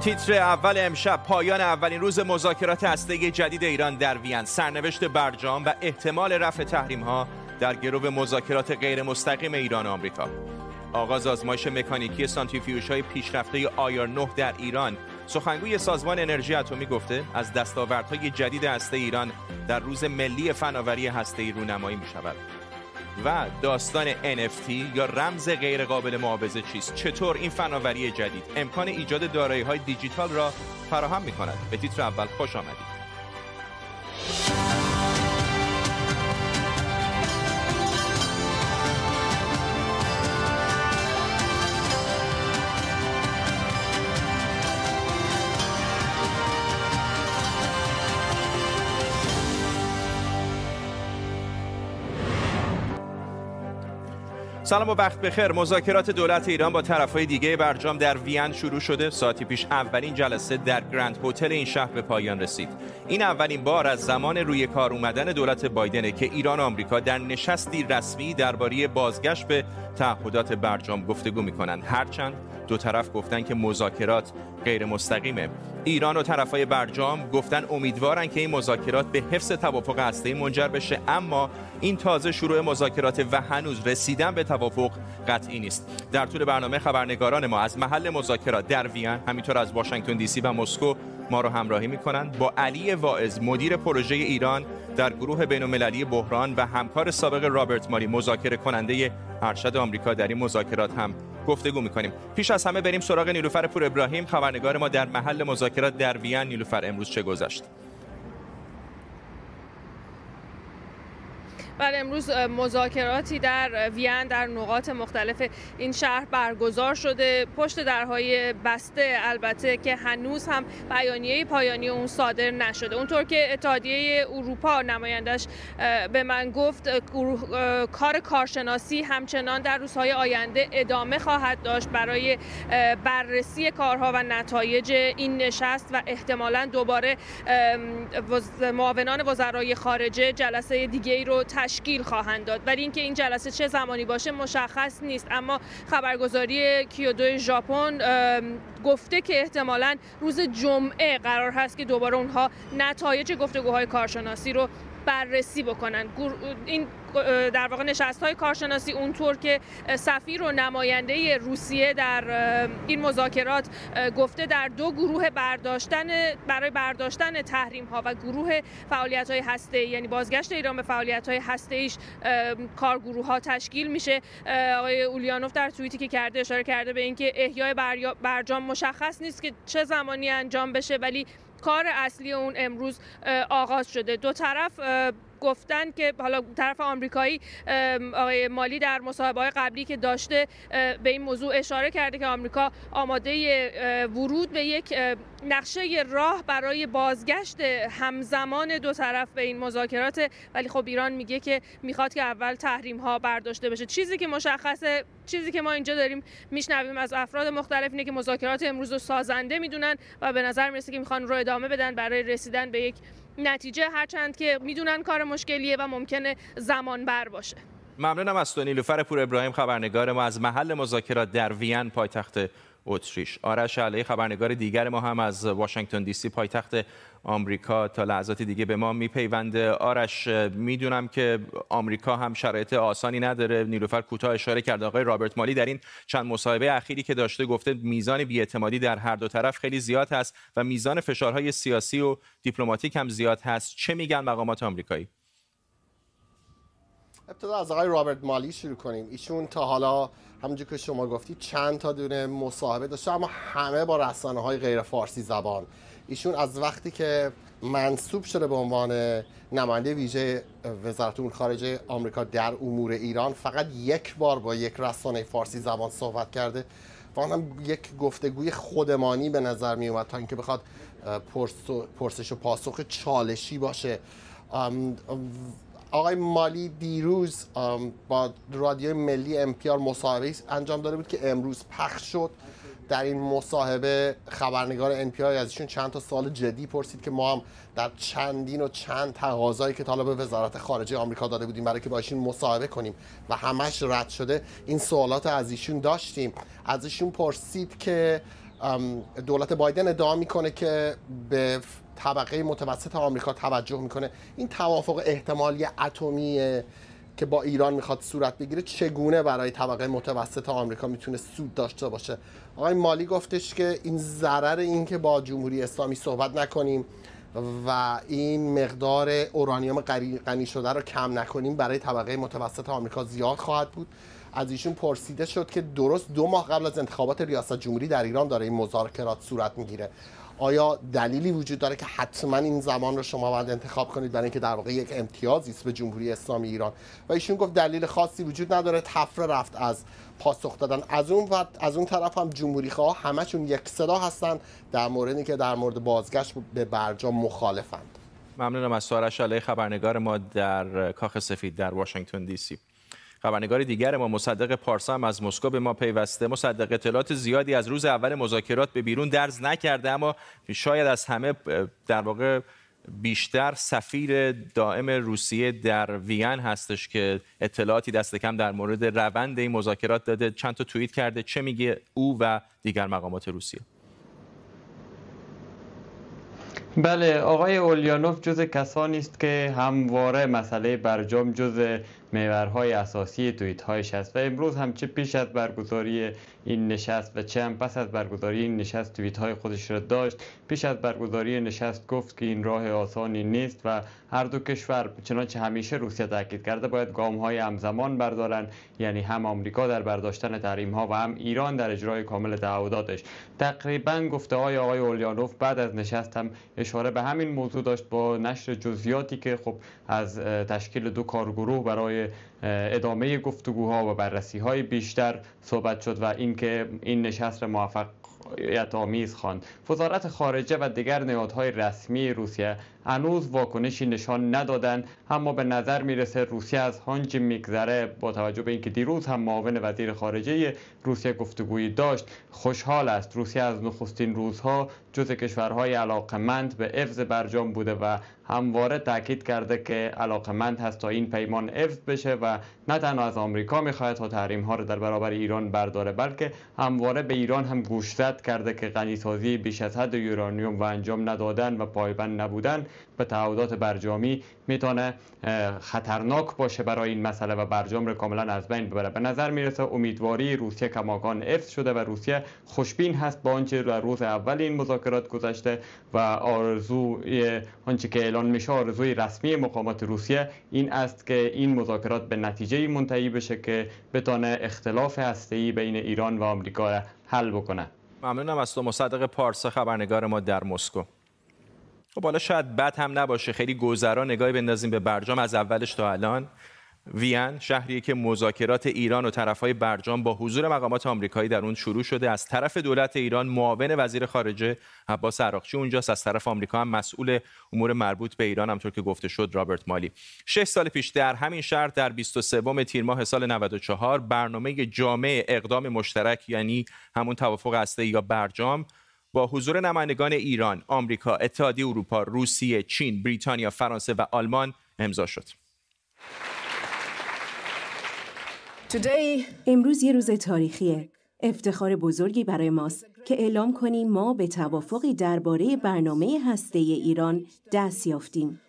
تیتر اول امشب: پایان اولین روز مذاکرات هسته‌ای جدید ایران در وین، سرنوشت برجام و احتمال رفع تحریم‌ها در گرو مذاکرات غیر مستقیم ایران و آمریکا. آغاز آزمایش مکانیکی سانتریفیوژهای پیشرفته آیر 9 در ایران. سخنگوی سازمان انرژی اتمی گفته از دستاوردهای جدید هسته ایران در روز ملی فناوری هسته‌ای رونمایی می‌شود. و داستان NFT یا رمز غیر قابل معاوضه چیست؟ چطور این فناوری جدید امکان ایجاد دارایی‌های دیجیتال را فراهم می‌کند؟ به تیتر اول خوش آمدید. سلام و وقت بخیر. مذاکرات دولت ایران با طرف‌های دیگه برجام در وین شروع شده. ساعتی پیش اولین جلسه در گرند هتل این شهر به پایان رسید. این اولین بار از زمان روی کار اومدن دولت بایدن که ایران و آمریکا در نشستی رسمی درباره بازگشت به تعهدات برجام گفتگو می‌کنند. هرچند دو طرف گفتن که مذاکرات غیر مستقیمه. ایران و طرفای برجام گفتن امیدوارن که این مذاکرات به حفظ توافق هسته‌ای منجر بشه، اما این تازه شروع مذاکرات و هنوز رسیدن به توافق قطعی نیست. در طول برنامه خبرنگاران ما از محل مذاکرات در وین، همینطور از واشنگتن دی سی و مسکو ما رو همراهی می‌کنند. با علی واعظ، مدیر پروژه ایران در گروه بین‌المللی بحران و همکار سابق رابرت مالی، مذاکره کننده ارشد آمریکا، در این مذاکرات هم گفتگو می‌کنیم. پیش از همه بریم سراغ نیلوفر پور ابراهیم، خبرنگار ما در محل مذاکرات در وین. نیلوفر، امروز چه گذشت؟ بله، امروز مذاکراتی در وین در نقاط مختلف این شهر برگزار شده، پشت درهای بسته، البته که هنوز هم بیانیه پایانی اون صادر نشده. اونطور که اتحادیه اروپا نمایندش به من گفت، کار کارشناسی همچنان در روزهای آینده ادامه خواهد داشت برای بررسی کارها و نتایج این نشست و احتمالاً دوباره معاونان وزرای خارجه جلسه دیگه‌ای رو تشکیل خواهند داد، ولی اینکه این جلسه چه زمانی باشه مشخص نیست. اما خبرگزاری کیودو ژاپن گفته که احتمالاً روز جمعه قرار هست که دوباره اونها نتایج گفتگوهای کارشناسی رو بررسی بکنن. این در واقع نشست‌های کارشناسی، اونطور که سفیر و نماینده روسیه در این مذاکرات گفته، در دو گروه برای برداشتن تحریم‌ها و گروه فعالیت‌های هسته‌ای، یعنی بازگشت ایران به فعالیت‌های هسته‌ایش، کارگروه‌ها تشکیل میشه. آقای اولیانوف در توییتی که کرده اشاره کرده به اینکه احیای برجام مشخص نیست که چه زمانی انجام بشه، ولی کار اصلی اون امروز آغاز شده. دو طرف گفتن که حالا طرف آمریکایی، آقای مالی در مصاحبه‌های قبلی که داشته به این موضوع اشاره کرده که آمریکا آماده ورود به یک نقشه راه برای بازگشت همزمان دو طرف به این مذاکرات، ولی خب ایران میگه که میخواد که اول تحریم‌ها برداشته بشه. چیزی که مشخصه، چیزی که ما اینجا داریم میشنویم از افراد مختلف اینه که مذاکرات امروز رو سازنده میدونن و به نظر میرسه که میخوان رو ادامه بدن برای رسیدن به یک نتیجه، هرچند که میدونن کار مشکلیه و ممکنه زمان بر باشه. ممنونم از تو نیلوفر پور ابراهیم، خبرنگار ما از محل مذاکرات در وین پایتخت اتریش. آرش علایی، خبرنگار دیگر ما هم از واشنگتن دی سی پایتخت آمریکا تا لحظات دیگه به ما میپیونده. آرش، میدونم که آمریکا هم شرایط آسانی نداره. نیلوفر کوتاه اشاره کرد، آقای رابرت مالی در این چند مصاحبه اخیری که داشته گفته میزان بی‌اعتمادی در هر دو طرف خیلی زیاد هست و میزان فشارهای سیاسی و دیپلماتیک هم زیاد هست. چه میگن مقامات آمریکایی؟ ابتدا از آقای رابرت مالی شروع کنیم. ایشون تا حالا همونجور که شما گفتید چند تا دونه مصاحبه داشته، اما همه با رسانه‌های غیر فارسی زبان. ایشون از وقتی که منصوب شده به عنوان نماینده ویژه وزارت امور خارجه آمریکا در امور ایران، فقط یک بار با یک رسانه فارسی زبان صحبت کرده و اون هم یک گفتگوی خودمانی به نظر می اومد تا اینکه بخواد پرسش و پاسخ چالشی باشه. آقای مالی دیروز با رادیو ملی امپیار مصاحبه‌ای انجام داده بود که امروز پخش شد. در این مصاحبه خبرنگار انپیار از ایشون چند تا سوال جدی پرسید که ما هم در چند تقاضایی که طالب وزارت خارجه آمریکا داده بودیم برای که با ایشون مصاحبه کنیم و همش رد شده، این سوالات از ایشون داشتیم. از ایشون پرسید که دولت بایدن ادعا میکنه که به طبقه متوسط آمریکا توجه میکنه. این توافق احتمالی اتمی که با ایران میخواد صورت بگیره چگونه برای طبقه متوسط آمریکا میتونه سود داشته باشه؟ آقای مالی گفتش که این ضرر این که با جمهوری اسلامی صحبت نکنیم و این مقدار اورانیوم غنی شده رو کم نکنیم برای طبقه متوسط آمریکا زیاد خواهد بود. از ایشون پرسیده شد که درست 2 ماه قبل از انتخابات ریاست جمهوری در ایران داره این مذاکرات صورت میگیره، آیا دلیلی وجود داره که حتما این زمان رو شما باید انتخاب کنید برای اینکه در واقع یک امتیازی است به جمهوری اسلامی ایران؟ و ایشون گفت دلیل خاصی وجود نداره، تفره رفت از پاسخ دادن. از اون طرف هم جمهوری خواه همشون یک صدا هستن در موردی که در مورد بازگشت به برجام مخالفند. ممنونم از آرش علایی خبرنگار ما در کاخ سفید در واشنگتن دی سی. خبرنگار دیگر ما مصدق پارسا هم از مسکو به ما پیوسته. مصدق اطلاعات زیادی از روز اول مذاکرات به بیرون درز نکرده، اما شاید از همه در واقع بیشتر سفیر دائم روسیه در وین هستش که اطلاعاتی دست کم در مورد روند این مذاکرات داده. چند تا توییت کرده، چه میگه او و دیگر مقامات روسیه؟ بله، آقای اولیانوف جز کسانی است که همواره مسئله برجام جز محورهای اساسی توییت‌هایش است و امروز هم چه پیش از برگزاری این نشست و چه هم پس از برگزاری این نشست توییت‌های خودش را داشت. پیش از برگزاری نشست گفت که این راه آسانی نیست و هر دو کشور چنانچه همیشه روسیه تاکید کرده باید گام‌های همزمان بردارند، یعنی هم آمریکا در برداشتن تحریم‌ها و هم ایران در اجرای کامل تعهداتش. تقریبا گفته‌های آقای اولیانوف بعد از نشست هم اشاره به همین موضوع داشت با نشر جزئیاتی که خب از تشکیل 2 کارگروه برای ادامه گفتگوها و بررسی‌های بیشتر صحبت شد و اینکه این نشست را موفقیت آمیز خواند. وزارت خارجه و دیگر نهادهای رسمی روسیه هنوز واکنشی نشان ندادند، اما به نظر میرسه روسیه از آنچه میگذره با توجه به اینکه دیروز هم معاون وزیر خارجه روسیه گفتگویی داشت خوشحال است. روسیه از نخستین روزها جز کشورهای علاقمند به حفظ برجام بوده و همواره تاکید کرده که علاقمند هست تا این پیمان حفظ بشه و نه تنها از آمریکا میخواهد تا تحریم ها را در برابر ایران برداره، بلکه همواره به ایران هم گوشزد کرده که غنیسازی بیش از حد یورانیوم و انجام ندادن و پایبند نبودن به تعهدات برجامی میتونه خطرناک باشه برای این مسئله و برجام رو کاملا از بین ببره. به نظر میرسه امیدواری روسیه کماکان حفظ شده و روسیه خوشبین هست با آنچه در روز اول این مذاکرات گذشته و آرزوی آنچه که اعلان میشه، آرزوی رسمی مقامات روسیه این است که این مذاکرات به نتیجه منتهی بشه که بتونه اختلاف هسته‌ای بین ایران و آمریکا را حل بکنه. ممنونم از تو مصدق پارسا خبرنگار ما در مسکو. خب حالا شاید بد هم نباشه خیلی گذرا نگاهی بندازیم به برجام از اولش تا الان. وین شهریه که مذاکرات ایران و طرفهای برجام با حضور مقامات آمریکایی در اون شروع شده. از طرف دولت ایران معاون وزیر خارجه عباس عراقچی اونجاست، از طرف آمریکا هم مسئول امور مربوط به ایران همطور که گفته شد رابرت مالی. 6 سال پیش در همین شهر در 23 تیر ماه سال 94 برنامه جامع اقدام مشترک، یعنی همون توافق هسته‌ای یا برجام، با حضور نمایندگان ایران، آمریکا، اتحادیه اروپا، روسیه، چین، بریتانیا، فرانسه و آلمان امضا شد. امروز یه روز تاریخیه. افتخار بزرگی برای ماست که اعلام کنیم ما به توافقی درباره برنامه هسته‌ای ایران دست یافتیم.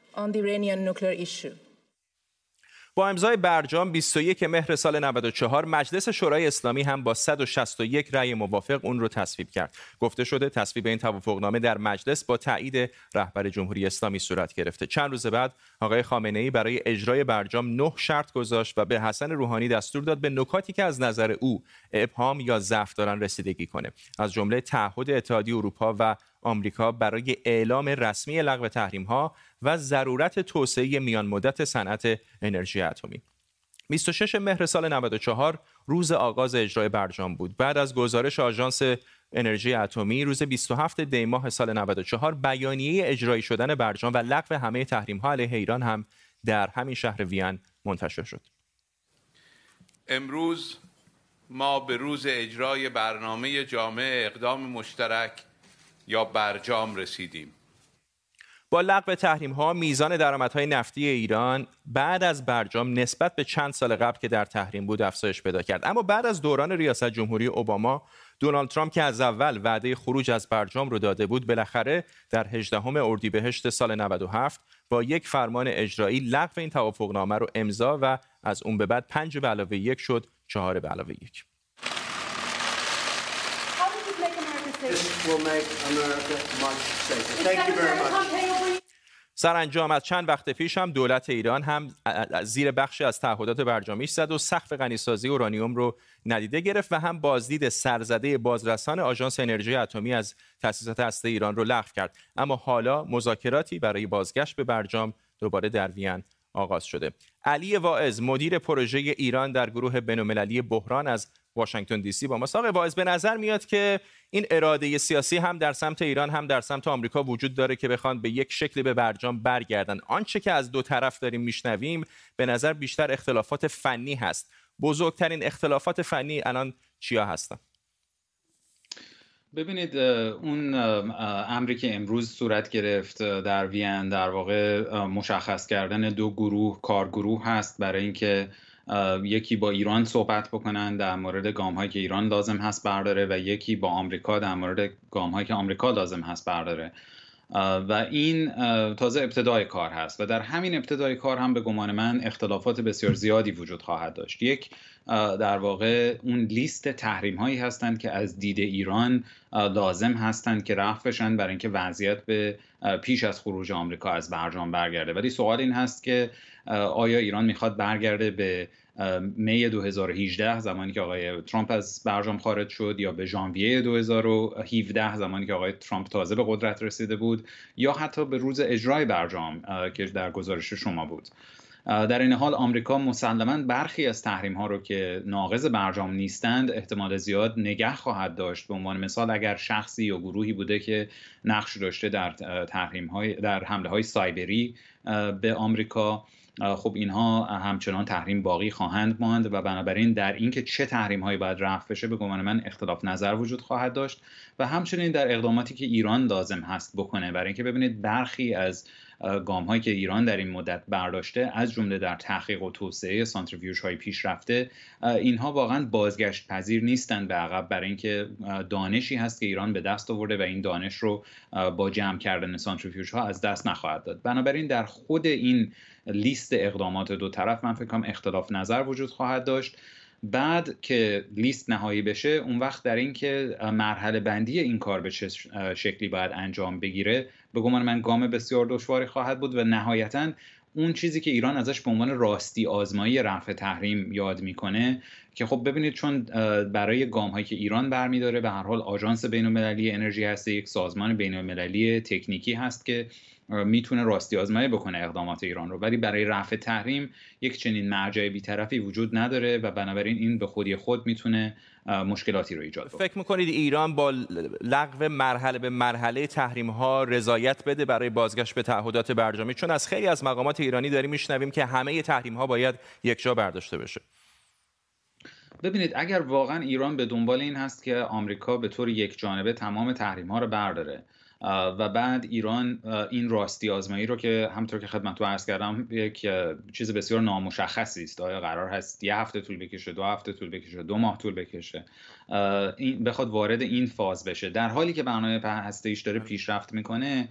با امضای برجام 21 مهر سال 94 مجلس شورای اسلامی هم با 161 رأی موافق اون رو تصویب کرد. گفته شده تصویب این توافقنامه در مجلس با تایید رهبر جمهوری اسلامی صورت گرفته. چند روز بعد آقای خامنه‌ای برای اجرای برجام 9 شرط گذاشت و به حسن روحانی دستور داد به نکاتی که از نظر او ابهام یا ضعف دارن رسیدگی کنه، از جمله تعهد اتحادیه اروپا و آمریکا برای اعلام رسمی لغو تحریم‌ها و ضرورت توسعه میان مدت صنعت انرژی اتمی. 26 مهر سال 94 روز آغاز اجرای برجام بود. بعد از گزارش آژانس انرژی اتمی روز 27 دی ماه سال 94 بیانیه اجرایی شدن برجام و لغو همه تحریم‌ها علیه ایران هم در همین شهر وین منتشر شد. امروز ما به روز اجرای برنامه جامع اقدام مشترک یا برجام رسیدیم. با لغو تحریم‌ها میزان درآمدهای نفتی ایران بعد از برجام نسبت به چند سال قبل که در تحریم بود افزایش پیدا کرد. اما بعد از دوران ریاست جمهوری اوباما دونالد ترامپ که از اول وعده خروج از برجام رو داده بود، بالاخره در 18 اردیبهشت سال 97 با یک فرمان اجرایی لغو این توافقنامه رو امضا و از اون به بعد 5+1 شد 4+1. سرانجام از چند وقت پیش هم دولت ایران هم زیر بخشی از تعهدات برجامیش زد و سقف غنیسازی اورانیوم رو ندیده گرفت و هم بازدید سرزده بازرسان آژانس انرژی اتمی از تأسیسات هسته ایران رو لغو کرد. اما حالا مذاکراتی برای بازگشت به برجام دوباره در وین آغاز شده. علی واعظ، مدیر پروژه ایران در گروه بین‌المللی بحران از واشنگتن دی سی با ما. آقای واعظ، به نظر میاد که این اراده سیاسی هم در سمت ایران هم در سمت آمریکا وجود داره که بخوان به یک شکلی به برجام برگردن. آنچه که از دو طرف داریم میشنویم به نظر بیشتر اختلافات فنی هست. بزرگترین اختلافات فنی الان چیا هستن؟ ببینید، اون امری که امروز صورت گرفت در وین در واقع مشخص کردن دو گروه کارگروه هست برای اینکه یکی با ایران صحبت بکنن در مورد گام‌هایی که ایران لازم هست برداره و یکی با آمریکا در مورد گام‌هایی که آمریکا لازم هست برداره و این تازه ابتدای کار هست و در همین ابتدای کار هم به گمان من اختلافات بسیار زیادی وجود خواهد داشت. یک در واقع اون لیست تحریم هایی هستند که از دید ایران لازم هستند که رفع بشن برای اینکه وضعیت به پیش از خروج آمریکا از برجام برگرده. ولی سوال این هست که آیا ایران میخواد برگرده به می 2018 زمانی که آقای ترامپ از برجام خارج شد یا به ژانویه 2017 زمانی که آقای ترامپ تازه به قدرت رسیده بود یا حتی به روز اجرای برجام که در گزارش شما بود؟ در این حال آمریکا مسلماً برخی از تحریم‌ها رو که ناقض برجام نیستند احتمال زیاد نگه خواهد داشت. به عنوان مثال اگر شخصی یا گروهی بوده که نقش داشته در تحریم‌های در حمله‌های سایبری به آمریکا، خب اینها همچنان تحریم باقی خواهند ماند و بنابراین در اینکه چه تحریم‌هایی باید رفع بشه به گمان من اختلاف نظر وجود خواهد داشت و همچنین در اقداماتی که ایران لازم هست بکنه برای اینکه ببینید برخی از گام‌هایی که ایران در این مدت برداشته از جمله در تحقیق و توسعه سانتریفیوژهای پیشرفته اینها واقعا بازگشت پذیر نیستند به عقب برای اینکه دانشی هست که ایران به دست آورده و این دانش رو با جمع کردن سانتریفیوژها از دست نخواهد داد. بنابراین در خود این لیست اقدامات دو طرف من فکر کنم اختلاف نظر وجود خواهد داشت. بعد که لیست نهایی بشه اون وقت در این که مرحله بندی این کار به چه شکلی باید انجام بگیره به گمان من گام بسیار دشواری خواهد بود و نهایتاً اون چیزی که ایران ازش به عنوان راستی آزمایی رفع تحریم یاد میکنه که خب ببینید چون برای گام هایی که ایران برمیداره به هر حال آژانس بین‌المللی انرژی هست، یک سازمان بین‌المللی تکنیکی هست که میتونه راستی آزمایی بکنه اقدامات ایران رو، ولی برای رفع تحریم یک چنین مرجع بی‌طرفی وجود نداره و بنابراین این به خودی خود میتونه مشکلاتی رو ایجاد بکنه. فکر میکنید ایران با لغو مرحله به مرحله تحریم ها رضایت بده برای بازگشت به تعهدات برجامی؟ چون از خیلی از مقامات ایرانی داریم میشنویم که همه تحریم ها باید یکجا برداشته بشه. ببینید، اگر واقعا ایران به دنبال این هست که آمریکا به طور یک جانبه تمام تحریم ها رو برداره و بعد ایران این راستی آزمایی رو که همونطور که خدمتتون عرض کردم یک چیز بسیار نامشخصی است، آیا قرار هست یه هفته طول بکشه، دو هفته طول بکشه، دو ماه طول بکشه، این بخواد وارد این فاز بشه در حالی که برنامه هسته‌ایش داره پیشرفت میکنه،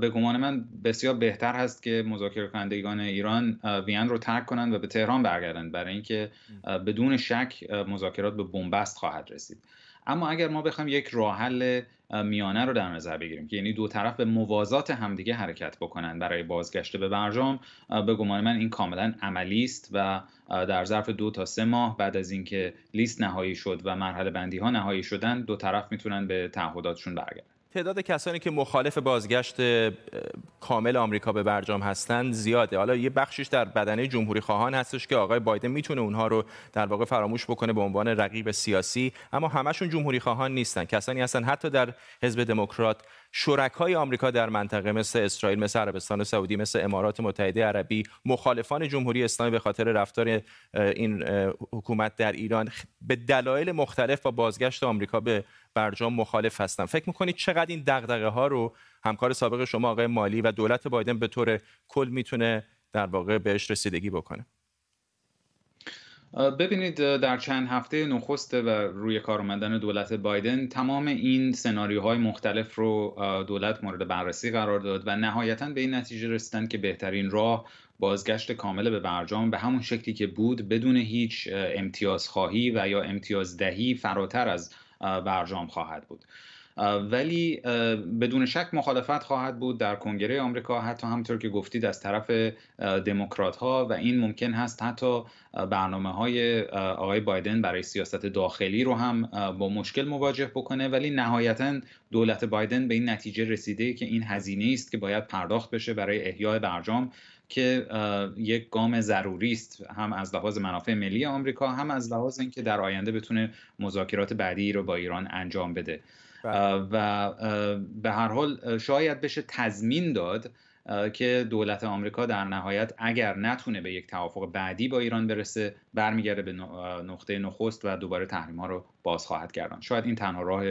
به گمان من بسیار بهتر هست که مذاکره کنندگان ایران وین رو ترک کنند و به تهران برگردند برای اینکه بدون شک مذاکرات به بنبست خواهد رسید. اما اگر ما بخوایم یک راه حل میانه رو در نظر بگیریم که یعنی دو طرف به موازات همدیگه حرکت بکنن برای بازگشت به برجام، به گمان من این کاملا عملی است و در ظرف 2 تا 3 ماه بعد از اینکه لیست نهایی شد و مرحله بندی ها نهایی شدن دو طرف میتونن به تعهداتشون برگردن. تعداد کسانی که مخالف بازگشت کامل آمریکا به برجام هستند زیاده. حالا یه بخشش در بدنه جمهوری خواهان هستش که آقای بایدن میتونه اونها رو در واقع فراموش بکنه به عنوان رقیب سیاسی، اما همشون جمهوری خواهان نیستن. کسانی هستن حتی در حزب دموکرات شرکای آمریکا در منطقه مثل اسرائیل، مثل عربستان سعودی، مثل امارات متحده عربی، مخالفان جمهوری اسلامی به خاطر رفتار این حکومت در ایران به دلایل مختلف با بازگشت آمریکا به برجام مخالف هستن. فکر میکنید چقدر این دغدغه ها رو همکار سابق شما آقای مالی و دولت بایدن به طور کل میتونه در واقع بهش رسیدگی بکنه؟ ببینید، در چند هفته نخست و روی کار آمدن دولت بایدن تمام این سناریوهای مختلف رو دولت مورد بررسی قرار داد و نهایتاً به این نتیجه رسیدند که بهترین راه بازگشت کامل به برجام به همون شکلی که بود، بدون هیچ امتیاز خواهی و یا امتیاز دهی فراتر از برجام خواهد بود. ولی بدون شک مخالفت خواهد بود در کنگره آمریکا، حتی همطور که گفتید از طرف دموکرات ها، و این ممکن هست حتی برنامه‌های آقای بایدن برای سیاست داخلی رو هم با مشکل مواجه بکنه. ولی نهایتاً دولت بایدن به این نتیجه رسیده که این هزینه است که باید پرداخت بشه برای احیای برجام، که یک گام ضروری است، هم از لحاظ منافع ملی آمریکا، هم از لحاظ اینکه در آینده بتونه مذاکرات بعدی رو با ایران انجام بده. و به هر حال شاید بشه تضمین داد که دولت آمریکا در نهایت اگر نتونه به یک توافق بعدی با ایران برسه، برمیگرده به نقطه نخست و دوباره تحریم‌ها رو باز خواهد گرداند. شاید این تنها راه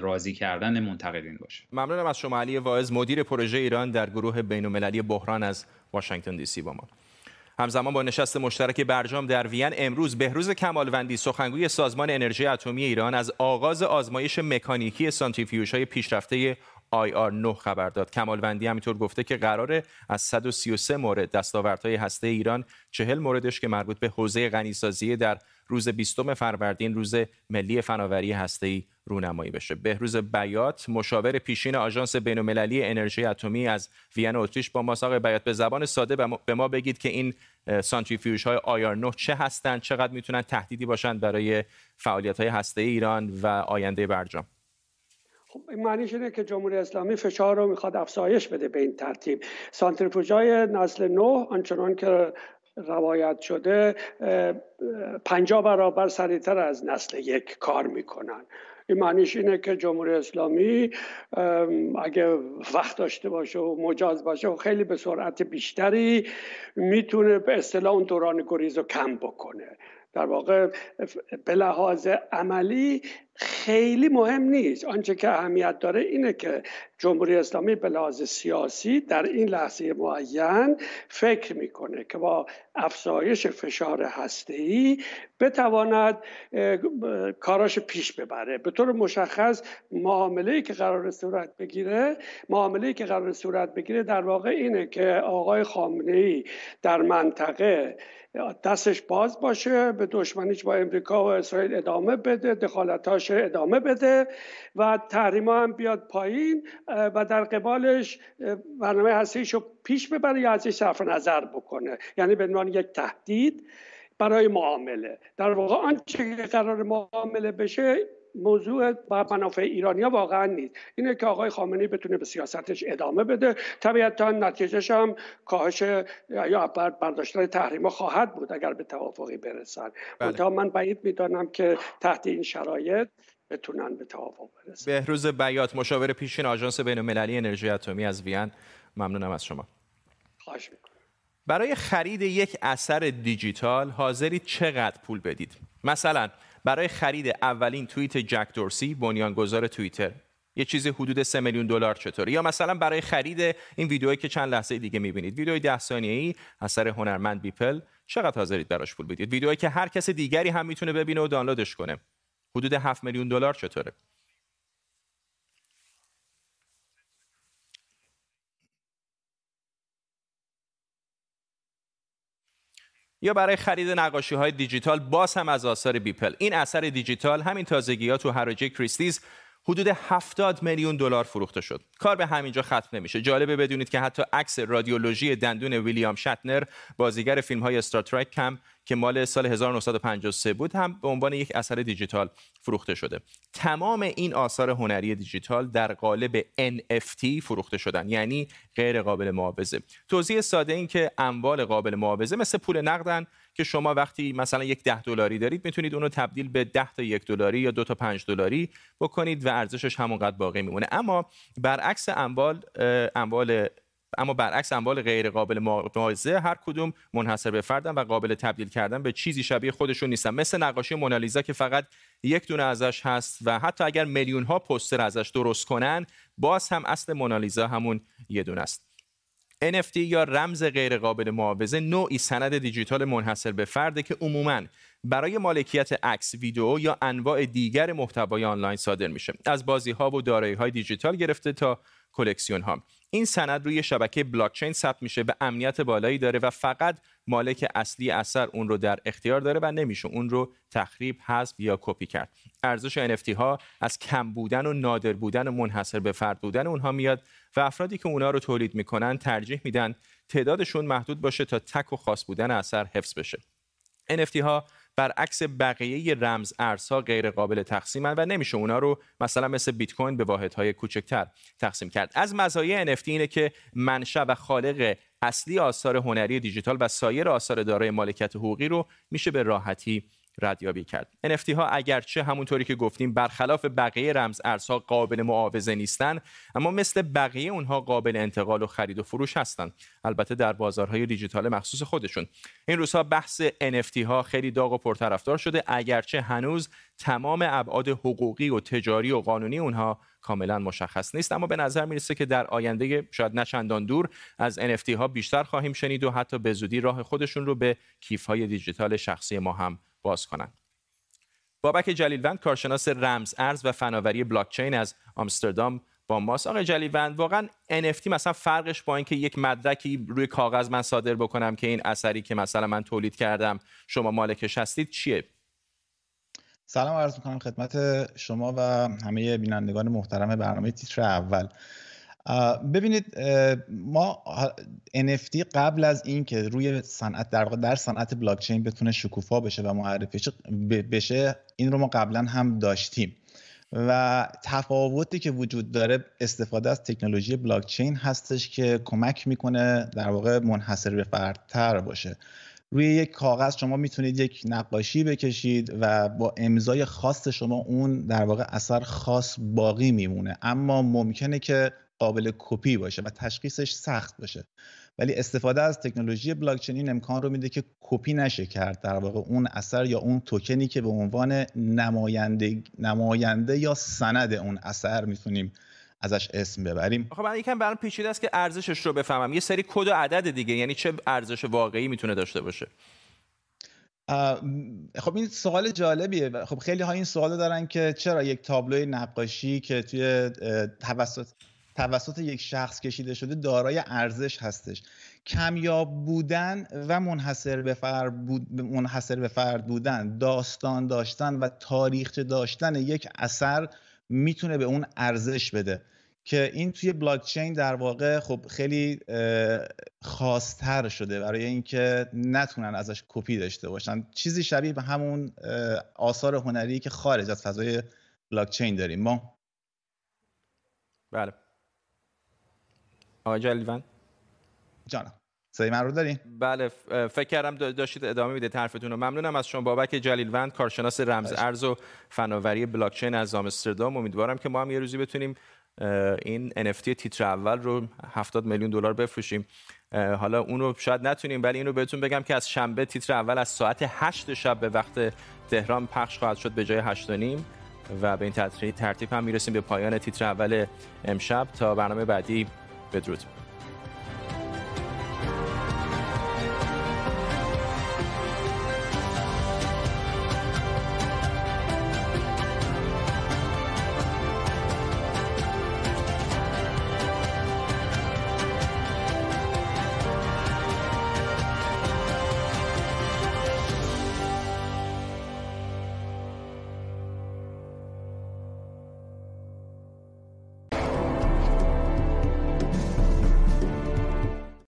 راضی کردن منتقدین باشه. ممنونم از شما علی واعظ، مدیر پروژه ایران در گروه بین‌المللی بحران از واشنگتن دی سی با ما. همزمان با نشست مشترک برجام در وین امروز، بهروز کمالوندی سخنگوی سازمان انرژی اتمی ایران از آغاز آزمایش مکانیکی سانتریفیوژهای پیشرفته IR9 خبر داد. کمالوندی همینطور گفته که قراره از 133 مورد دستاوردهای هسته ایران، 40 موردش که مربوط به حوزه غنیسازی، در روز 20 فروردین روز ملی فناوری هسته‌ای رونمایی بشه. بهروز بیات، مشاور پیشین آژانس بین‌المللی انرژی اتمی از وین اتریش با ما. آقای بیات، به زبان ساده به ما بگید که این سانتریفیوژهای IR9 چه هستند، چقدر میتونن تهدیدی باشند برای فعالیت‌های هسته‌ای ایران و آینده برجام؟ خب این معنیش اینه که جمهوری اسلامی فشار رو میخواد افزایش بده به این ترتیب. سانتریفیوژهای نسل 9 آنچنان که روایت شده 50 برابر سریعتر از نسل 1 کار میکنن. این معنیش اینه که جمهوری اسلامی اگه وقت داشته باشه و مجاز باشه و خیلی به سرعت بیشتری میتونه به اصطلاح اون دوران گریز رو کم بکنه. در واقع به لحاظ عملی خیلی مهم نیست. آنچه که اهمیت داره اینه که جمهوری اسلامی به لحاظ سیاسی در این لحظه معین فکر میکنه که با افزایش فشار هسته‌ای بتواند کاراش پیش ببره. به طور مشخص معامله‌ای که قرار صورت بگیره در واقع اینه که آقای خامنه‌ای در منطقه دستش باز باشه، به دشمنیش با امریکا و اسرائیل ادامه بده، دخالتاش ادامه بده و تحریما هم بیاد پایین و در قبالش برنامه هسته‌ایش رو پیش ببره یا ازش صرف نظر بکنه، یعنی به عنوان یک تهدید برای معامله. در واقع آنچه که قرار معامله بشه موضوع و منافع ایرانی‌ها واقعا نیست. اینه که آقای خامنه‌ای بتونه به سیاستش ادامه بده. طبیعتاً نتیجهش هم کاهش یا برداشتن تحریم‌ها خواهد بود اگر به توافقی برسن. منتها من بعید می‌دانم که تحت این شرایط بتونن به توافق برسن. بهروز بیات، مشاور پیشین آژانس بین‌المللی انرژی اتمی از وین، ممنونم از شما. خواهش می‌کنم. برای خرید یک اثر دیجیتال حاضرید چقدر پول بدید؟ مثلا برای خرید اولین توییت جک دورسی، بنیانگذار توییتر، یه چیزی حدود 3 میلیون دلار چطوری؟ یا مثلا برای خرید این ویدئویی که چند لحظه دیگه می‌بینید، ویدئوی 10 ثانیه‌ای اثر هنرمند بیپل، چقدر حاضرید براش پول بدید؟ ویدئویی که هر کس دیگری هم میتونه ببینه و دانلودش کنه، حدود 7 میلیون دلار چطوره؟ یا برای خرید نقاشی‌های دیجیتال، باز هم از آثار بیپل، این اثر دیجیتال همین تازگی‌ها تو حراجی کریستیز حدود 70 میلیون دلار فروخته شد. کار به همینجا ختم نمیشه. جالبه بدونید که حتی عکس رادیولوژی دندون ویلیام شتنر، بازیگر فیلم‌های استار ترک هم که مال سال 1953 بود، هم به عنوان یک اثر دیجیتال فروخته شده. تمام این آثار هنری دیجیتال در قالب NFT فروخته شدن، یعنی غیر قابل معاوضه. توضیح ساده این که اموال قابل معاوضه مثل پول نقدن که شما وقتی مثلا یک 10 دلاری دارید میتونید اون رو تبدیل به 10 تا 1 دلاری یا 2 تا 5 دلاری بکنید و ارزشش همونقدر باقی میمونه. اما برعکس اموال غیر قابل معاوضه، هر کدوم منحصر به فردن و قابل تبدیل کردن به چیزی شبیه خودشون نیستن، مثل نقاشی مونالیزا که فقط یک دونه ازش هست و حتی اگر میلیون ها پوستر ازش درست کنن، باز هم اصل مونالیزا همون یه دونه است. NFT یا رمز غیرقابل معاوضه نوعی سند دیجیتال منحصر به فرده که عموماً برای مالکیت عکس، ویدئو یا انواع دیگر محتوای آنلاین صادر میشه، از بازی‌ها و دارایی‌های دیجیتال گرفته تا کلکسیون‌ها. این سند روی شبکه بلاکچین ثبت میشه، به امنیت بالایی داره و فقط مالک اصلی اثر اون رو در اختیار داره و نمیشه اون رو تخریب، حذف یا کپی کرد. ارزش NFT ها از کم بودن و نادر بودن و منحصر به فرد بودن اونها میاد و افرادی که اونها رو تولید میکنن ترجیح میدن تعدادشون محدود باشه تا تک و خاص بودن اثر حفظ بشه. NFT ها برعکس بقیه رمز ارزها غیر قابل تقسیمن و نمیشه اونا رو مثلا مثل بیت کوین به واحدهای کوچکتر تقسیم کرد. از مزایای NFT اینه که منشأ و خالق اصلی آثار هنری دیجیتال و سایر آثار دارای مالکیت حقوقی رو میشه به راحتی ردیابی کرد. NFT ها اگرچه همونطوری که گفتیم برخلاف بقیه رمز ارزها قابل معاوضه نیستن، اما مثل بقیه اونها قابل انتقال و خرید و فروش هستن، البته در بازارهای دیجیتال مخصوص خودشون. این روزها بحث NFT ها خیلی داغ و پرطرفدار شده، اگرچه هنوز تمام ابعاد حقوقی و تجاری و قانونی اونها کاملا مشخص نیست، اما به نظر میرسه که در آینده شاید نه چندان دور از NFT ها بیشتر خواهیم شنید و حتی به زودی راه خودشون رو به کیف های دیجیتال شخصی ما هم باز کنند. بابک جلیلوند، کارشناس رمز ارز و فناوری بلاکچین از آمستردام با ماست. آقای جلیلوند، واقعا NFT مثلا فرقش با اینکه یک مدرکی روی کاغذ من صادر بکنم که این اثری که مثلا من تولید کردم شما مالکش هستید چیه؟ سلام عرض می‌کنم خدمت شما و همه بینندگان محترم برنامه تیتر اول. ببینید، ما NFT قبل از این که روی صنعت در صنعت بلاکچین بتونه شکوفا بشه و معرفی بشه، این رو ما قبلا هم داشتیم و تفاوتی که وجود داره استفاده از تکنولوژی بلاکچین هستش که کمک میکنه در واقع منحصر به فردتر باشه. روی یک کاغذ شما میتونید یک نقاشی بکشید و با امضای خاص شما اون در واقع اثر خاص باقی میمونه، اما ممکنه که قابل کپی باشه و تشخیصش سخت باشه. ولی استفاده از تکنولوژی بلاکچین این امکان رو میده که کپی نشه کرد در واقع اون اثر یا اون توکنی که به عنوان نماینده یا سند اون اثر میتونیم ازش اسم ببریم. خب من یکم برام پیچیده است که ارزشش رو بفهمم. یه سری کد و عدد دیگه، یعنی چه ارزش واقعی میتونه داشته باشه؟ خب این سوال جالبیه. خب خیلی ها این سوالو دارن که چرا یک تابلوی نقاشی که توی توسط یک شخص کشیده شده دارای ارزش هستش. کمیاب بودن و منحصر به فرد بودن، داستان داشتن و تاریخچه داشتن یک اثر میتونه به اون ارزش بده که این توی بلاکچین در واقع خب خیلی خاص‌تر شده برای اینکه نتونن ازش کپی داشته باشن. چیزی شبیه به همون آثار هنری که خارج از فضای بلاکچین داریم ما. بله. آقای جلیلوند جانم، صدای من رو دارین؟ بله، فکر کردم داشتید ادامه میده طرفتون رو. ممنونم از شما بابک جلیلوند، کارشناس رمز ارز و فناوری بلاکچین از آمستردام. امیدوارم که ما هم یه روزی بتونیم این NFT تیتر اول رو 70 میلیون دلار بفروشیم. حالا اون رو شاید نتونیم، ولی این رو بهتون بگم که از شنبه تیتر اول از ساعت 8 شب به وقت تهران پخش خواهد شد به جای 8:30 و به این ترتیب هم میرسیم به پایان تیتر اول امشب. تا برنامه بعدی، بدرود.